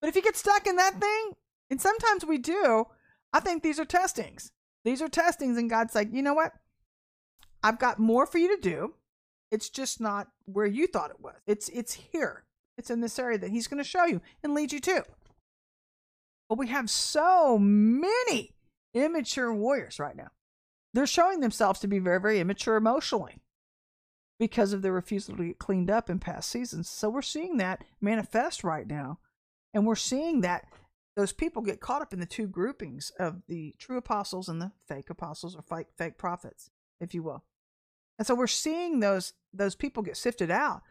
if you get stuck in that thing, And sometimes we do. I think these are testings. These are testings, and God's like, you know what? I've got more for you to do. It's just not where you thought it was. It's here. It's in this area that he's going to show you and lead you to. But we have so many immature warriors right now. They're showing themselves to be very, very immature emotionally because of their refusal to get cleaned up in past seasons. So we're seeing that manifest right now. And we're seeing that those people get caught up in the two groupings of the true apostles and the fake apostles, or fake prophets, if you will. And so we're seeing those people get sifted out.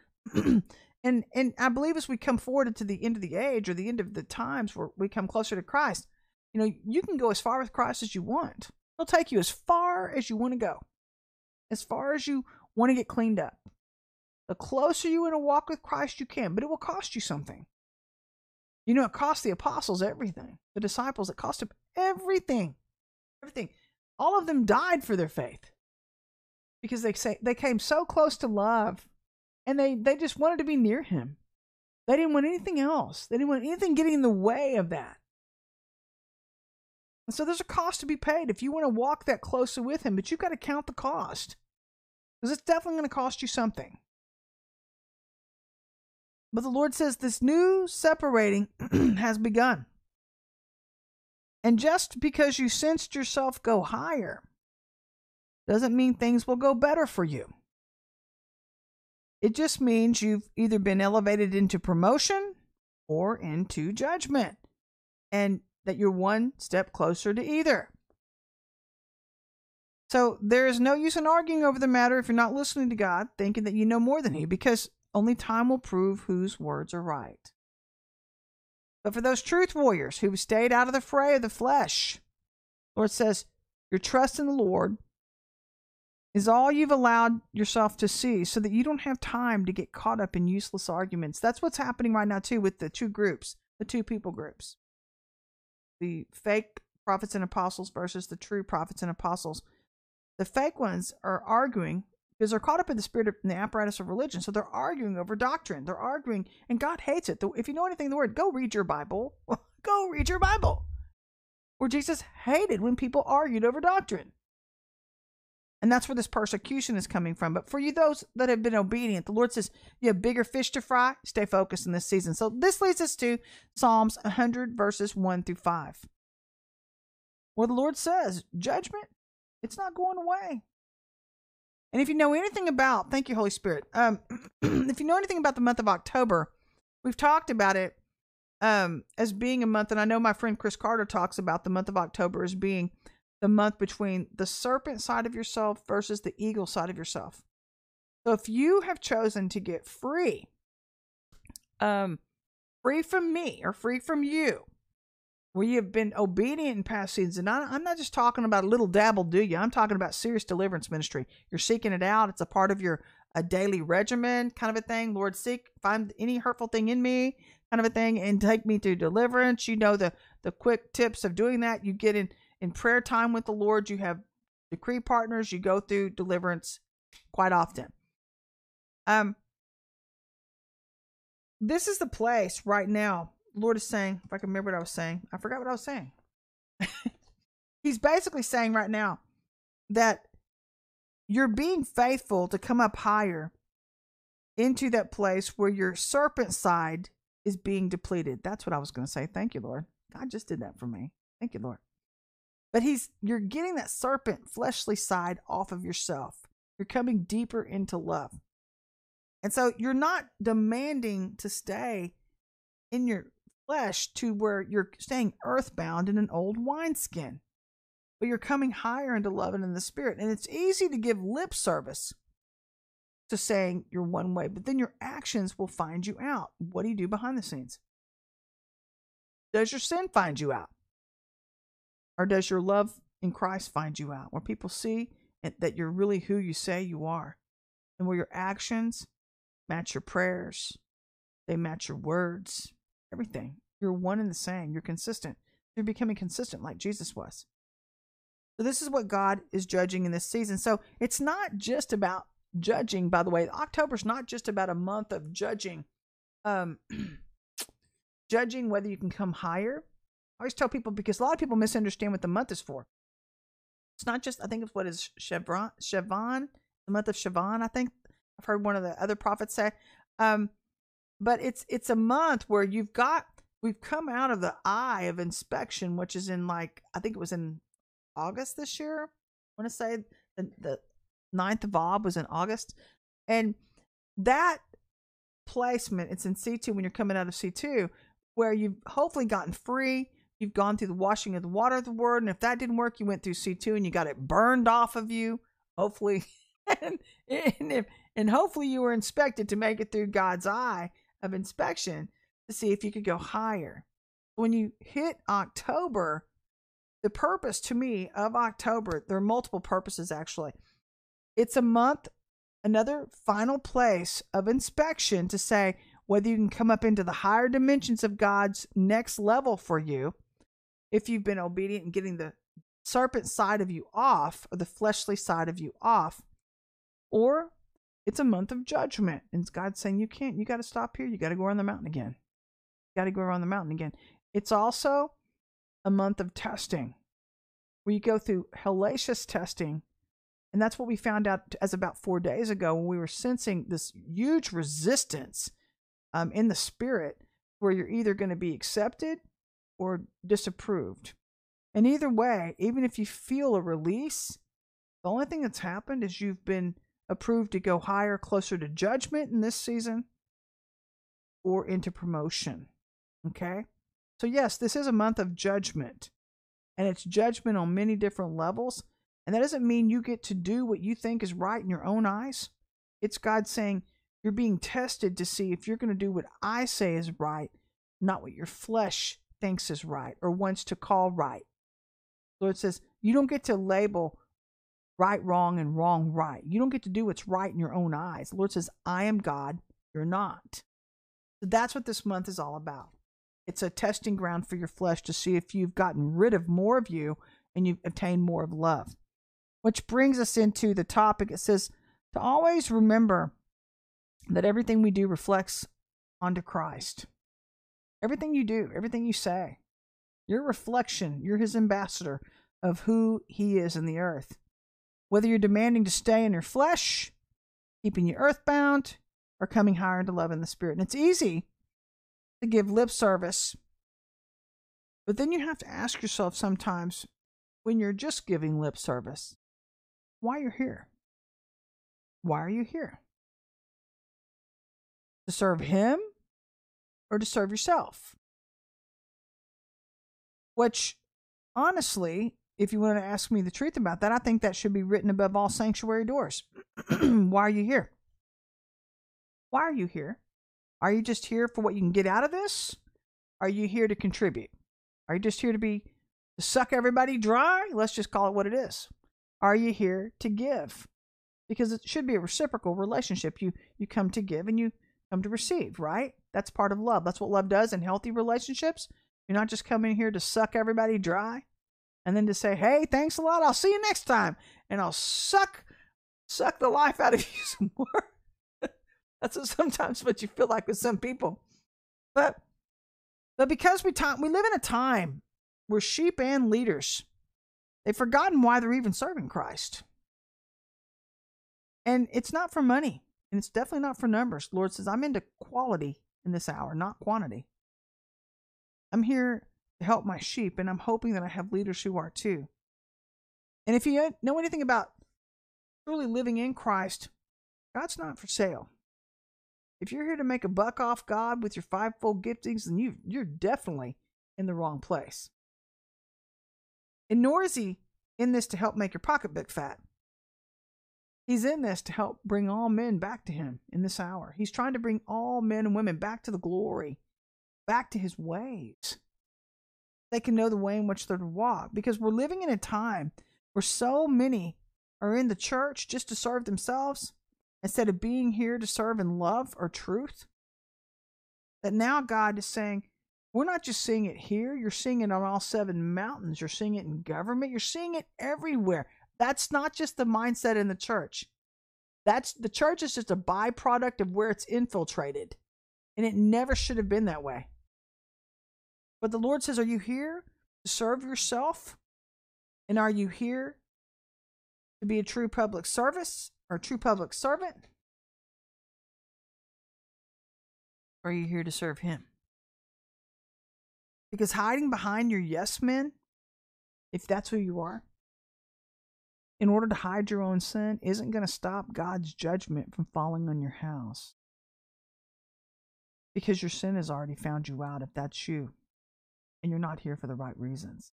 And I believe as we come forward to the end of the age, or the end of the times where we come closer to Christ, you know, you can go as far with Christ as you want. He'll take you as far as you want to go, as far as you want to get cleaned up. The closer you want to walk with Christ you can, but it will cost you something. You know, it cost the apostles everything. The disciples, it cost them everything. Everything. All of them died for their faith. Because they came so close to love, and they just wanted to be near him. They didn't want anything else. They didn't want anything getting in the way of that. And so there's a cost to be paid if you want to walk that closer with him, but you've got to count the cost. Because it's definitely going to cost you something. But the Lord says this new separating has begun. And just because you sensed yourself go higher doesn't mean things will go better for you. It just means you've either been elevated into promotion or into judgment, and that you're one step closer to either. So there is no use in arguing over the matter if you're not listening to God, thinking that you know more than he, because only time will prove whose words are right. But for those truth warriors who have stayed out of the fray of the flesh, Lord says, your trust in the Lord is all you've allowed yourself to see, so that you don't have time to get caught up in useless arguments. That's what's happening right now, too, with the two groups, the two people groups. The fake prophets and apostles versus the true prophets and apostles. The fake ones are arguing because they're caught up in the spirit of, in the apparatus of religion. So they're arguing over doctrine. They're arguing, and God hates it. If you know anything of the word, go read your Bible. Go read your Bible. Where Jesus hated when people argued over doctrine. And that's where this persecution is coming from. But for you, those that have been obedient, the Lord says, you have bigger fish to fry. Stay focused in this season. So this leads us to Psalms 100, verses 1 through 5. Where the Lord says, judgment, it's not going away. And if you know anything about, thank you, Holy Spirit. If you know anything about the month of October, we've talked about it as being a month. And I know my friend Chris Carter talks about the month of October as being the month between the serpent side of yourself versus the eagle side of yourself. So if you have chosen to get free, free from me or free from you, where you have been obedient in past seasons, and I'm not just talking about a little dabble, do you? I'm talking about serious deliverance ministry. You're seeking it out. It's a part of your daily regimen kind of a thing. Lord, seek, find any hurtful thing in me kind of a thing, and take me to deliverance. You know the quick tips of doing that. You get in prayer time with the Lord, you have decree partners, you go through deliverance quite often. This is the place right now. Lord is saying, if I can remember what I was saying, I forgot what I was saying. He's basically saying right now that you're being faithful to come up higher into that place where your serpent side is being depleted. That's what I was going to say. Thank you, Lord. God just did that for me. Thank you, Lord. But you're getting that serpent fleshly side off of yourself. You're coming deeper into love. And so you're not demanding to stay in your flesh to where you're staying earthbound in an old wineskin. But you're coming higher into love and in the spirit. And it's easy to give lip service to saying you're one way, but then your actions will find you out. What do you do behind the scenes? Does your sin find you out? Or does your love in Christ find you out? Where people see that you're really who you say you are. And where your actions match your prayers. They match your words. Everything. You're one and the same. You're consistent. You're becoming consistent like Jesus was. So this is what God is judging in this season. So it's not just about judging, by the way. October's not just about a month of judging. Judging whether you can come higher. I always tell people, because a lot of people misunderstand what the month is for. It's not just, I think it's what is Siobhan, the month of Siobhan, I think. I've heard one of the other prophets say. But it's a month where you've got, we've come out of the eye of inspection, which is in like, I think it was in August this year. I want to say the 9th of Ob was in August. And that placement, it's in C2 when you're coming out of C2, where you've hopefully gotten free. You've gone through the washing of the water of the word. And if that didn't work, you went through C2 and you got it burned off of you, hopefully. And hopefully you were inspected to make it through God's eye of inspection to see if you could go higher. When you hit October, the purpose to me of October, there are multiple purposes actually. It's a month, another final place of inspection to say whether you can come up into the higher dimensions of God's next level for you. If you've been obedient and getting the serpent side of you off or the fleshly side of you off, or it's a month of judgment. And God's saying, you can't, you got to stop here. You got to go around the mountain again. You got to go around the mountain again. It's also a month of testing where you go through hellacious testing. And that's what we found out as about 4 days ago when we were sensing this huge resistance in the spirit where you're either going to be accepted or disapproved. And either way, even if you feel a release, the only thing that's happened is you've been approved to go higher, closer to judgment in this season or into promotion. Okay? So yes, this is a month of judgment, and it's judgment on many different levels. And that doesn't mean you get to do what you think is right in your own eyes. It's God saying you're being tested to see if you're going to do what I say is right, not what your flesh thinks is right or wants to call right. The Lord says you don't get to label right, wrong, and wrong, right. You don't get to do what's right in your own eyes. The Lord says, I am God, you're not. So that's what this month is all about. It's a testing ground for your flesh to see if you've gotten rid of more of you and you've obtained more of love. Which brings us into the topic. It says, to always remember that everything we do reflects onto Christ. Everything you do, everything you say, your reflection, you're his ambassador of who he is in the earth. Whether you're demanding to stay in your flesh, keeping you earthbound, or coming higher into love in the spirit. And it's easy to give lip service, but then you have to ask yourself sometimes when you're just giving lip service, why you're here? Why are you here? To serve him or to serve yourself? Which, honestly, if you want to ask me the truth about that, I think that should be written above all sanctuary doors. Why are you here? Why are you here? Are you just here for what you can get out of this? Are you here to contribute? Are you just here to suck everybody dry? Let's just call it what it is. Are you here to give? Because it should be a reciprocal relationship. You come to give and you come to receive, right? That's part of love. That's what love does in healthy relationships. You're not just coming here to suck everybody dry. And then to say, hey, thanks a lot. I'll see you next time. And I'll suck the life out of you some more. That's what sometimes what you feel like with some people. But because we live in a time where sheep and leaders, they've forgotten why they're even serving Christ. And it's not for money. And it's definitely not for numbers. The Lord says, I'm into quality in this hour, not quantity. I'm here to help my sheep, and I'm hoping that I have leaders who are too. And if you know anything about truly living in Christ, God's not for sale. If you're here to make a buck off God with your fivefold giftings, then you're definitely in the wrong place. And nor is he in this to help make your pocketbook fat. He's in this to help bring all men back to him in this hour. He's trying to bring all men and women back to the glory, back to his ways. They can know the way in which they're to walk, because we're living in a time where so many are in the church just to serve themselves instead of being here to serve in love or truth. That now God is saying, we're not just seeing it here. You're seeing it on all seven mountains. You're seeing it in government. You're seeing it everywhere. That's not just the mindset in the church. The church is just a byproduct of where it's infiltrated, and it never should have been that way. But the Lord says, are you here to serve yourself? And are you here to be a true public service or a true public servant? Or are you here to serve him? Because hiding behind your yes men, if that's who you are, in order to hide your own sin, isn't going to stop God's judgment from falling on your house. Because your sin has already found you out, if that's you. And you're not here for the right reasons.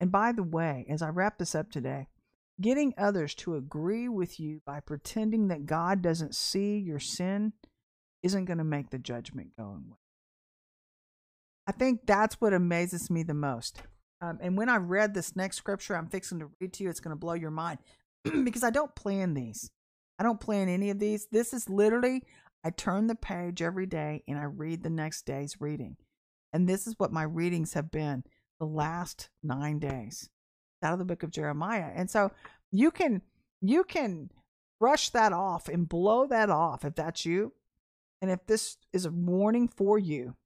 And by the way, as I wrap this up today, getting others to agree with you by pretending that God doesn't see your sin isn't going to make the judgment go away. I think that's what amazes me the most. And when I read this next scripture I'm fixing to read to you, it's going to blow your mind because I don't plan these. I don't plan any of these. This is literally, I turn the page every day and I read the next day's reading. And this is what my readings have been the last 9 days out of the book of Jeremiah. And so you can brush that off and blow that off if that's you. And if this is a warning for you,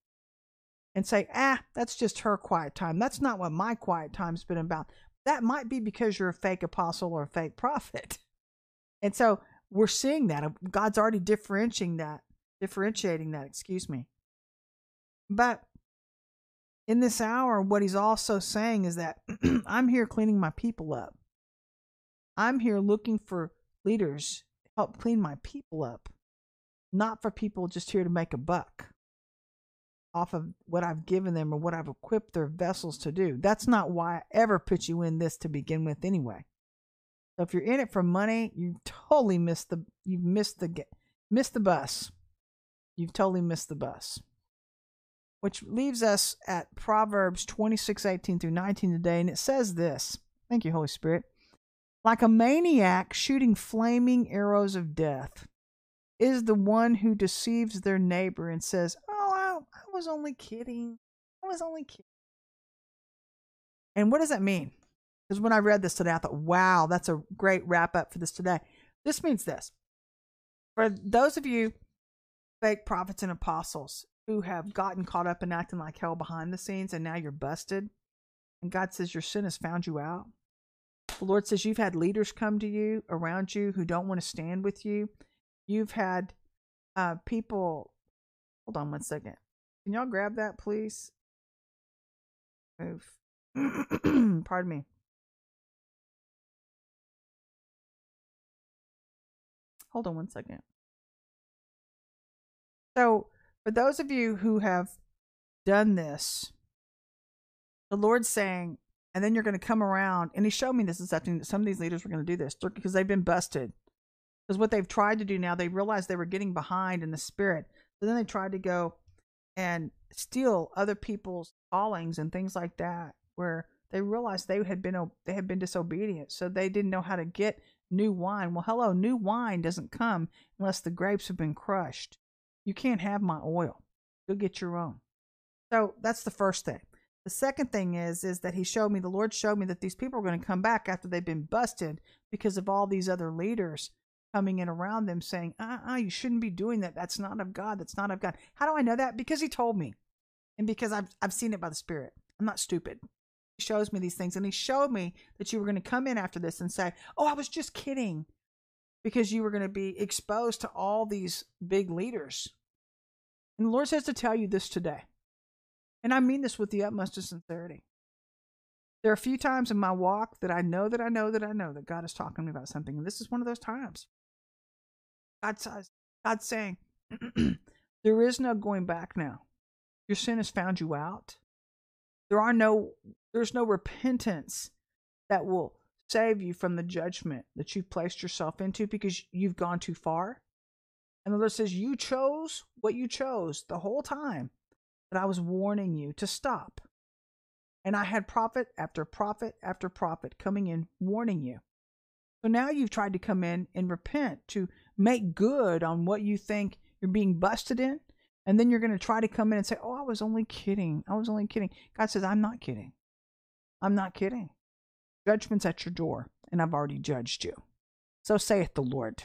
and say, that's just her quiet time. That's not what my quiet time's been about. That might be because you're a fake apostle or a fake prophet. And so we're seeing that. God's already differentiating that. But in this hour, what he's also saying is that I'm here cleaning my people up. I'm here looking for leaders to help clean my people up, not for people just here to make a buck off of what I've given them or what I've equipped their vessels to do. That's not why I ever put you in this to begin with anyway. So if you're in it for money, you totally missed the bus. You've totally missed the bus. Which leaves us at Proverbs 26:18-19 today, and it says this. Thank you, Holy Spirit. Like a maniac shooting flaming arrows of death is the one who deceives their neighbor and says, I was only kidding. I was only kidding. And what does that mean? Because when I read this today, I thought, wow, that's a great wrap up for this today. This means this. For those of you fake prophets and apostles who have gotten caught up in acting like hell behind the scenes and now you're busted, and God says your sin has found you out. The Lord says you've had leaders come to you, around you, who don't want to stand with you. You've had people, hold on one second. Can y'all grab that, please? Move. Pardon me. Hold on one second. So, for those of you who have done this, the Lord's saying, and then you're going to come around, and he showed me this afternoon, that some of these leaders were going to do this because they've been busted. Because what they've tried to do now, they realized they were getting behind in the spirit. So then they tried to go and steal other people's callings and things like that, where they realized they had been disobedient, so they didn't know how to get new wine. Well, hello, new wine doesn't come unless the grapes have been crushed. You can't have my oil. Go get your own. So that's the first thing. The second thing is that the Lord showed me that these people are going to come back after they've been busted because of all these other leaders coming in around them saying, you shouldn't be doing that. That's not of God. That's not of God. How do I know that? Because he told me. And because I've seen it by the Spirit. I'm not stupid. He shows me these things. And he showed me that you were going to come in after this and say, I was just kidding. Because you were going to be exposed to all these big leaders. And the Lord says to tell you this today. And I mean this with the utmost of sincerity. There are a few times in my walk that I know that God is talking to me about something. And this is one of those times. God's saying, there is no going back now. Your sin has found you out. There's no repentance that will save you from the judgment that you've placed yourself into because you've gone too far. And the Lord says, you chose what you chose the whole time that I was warning you to stop. And I had prophet after prophet after prophet coming in warning you. So now you've tried to come in and repent to make good on what you think you're being busted in. And then you're going to try to come in and say, I was only kidding. I was only kidding. God says, I'm not kidding. I'm not kidding. Judgment's at your door, and I've already judged you. So saith the Lord.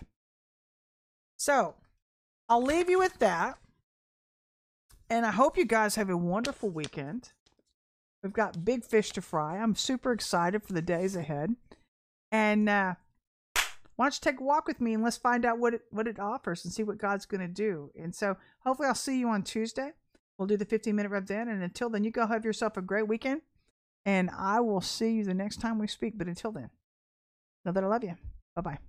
So I'll leave you with that. And I hope you guys have a wonderful weekend. We've got big fish to fry. I'm super excited for the days ahead. And why don't you take a walk with me and let's find out what it offers and see what God's going to do. And so hopefully I'll see you on Tuesday. We'll do the 15-minute rev then. And until then, you go have yourself a great weekend. And I will see you the next time we speak. But until then, know that I love you. Bye-bye.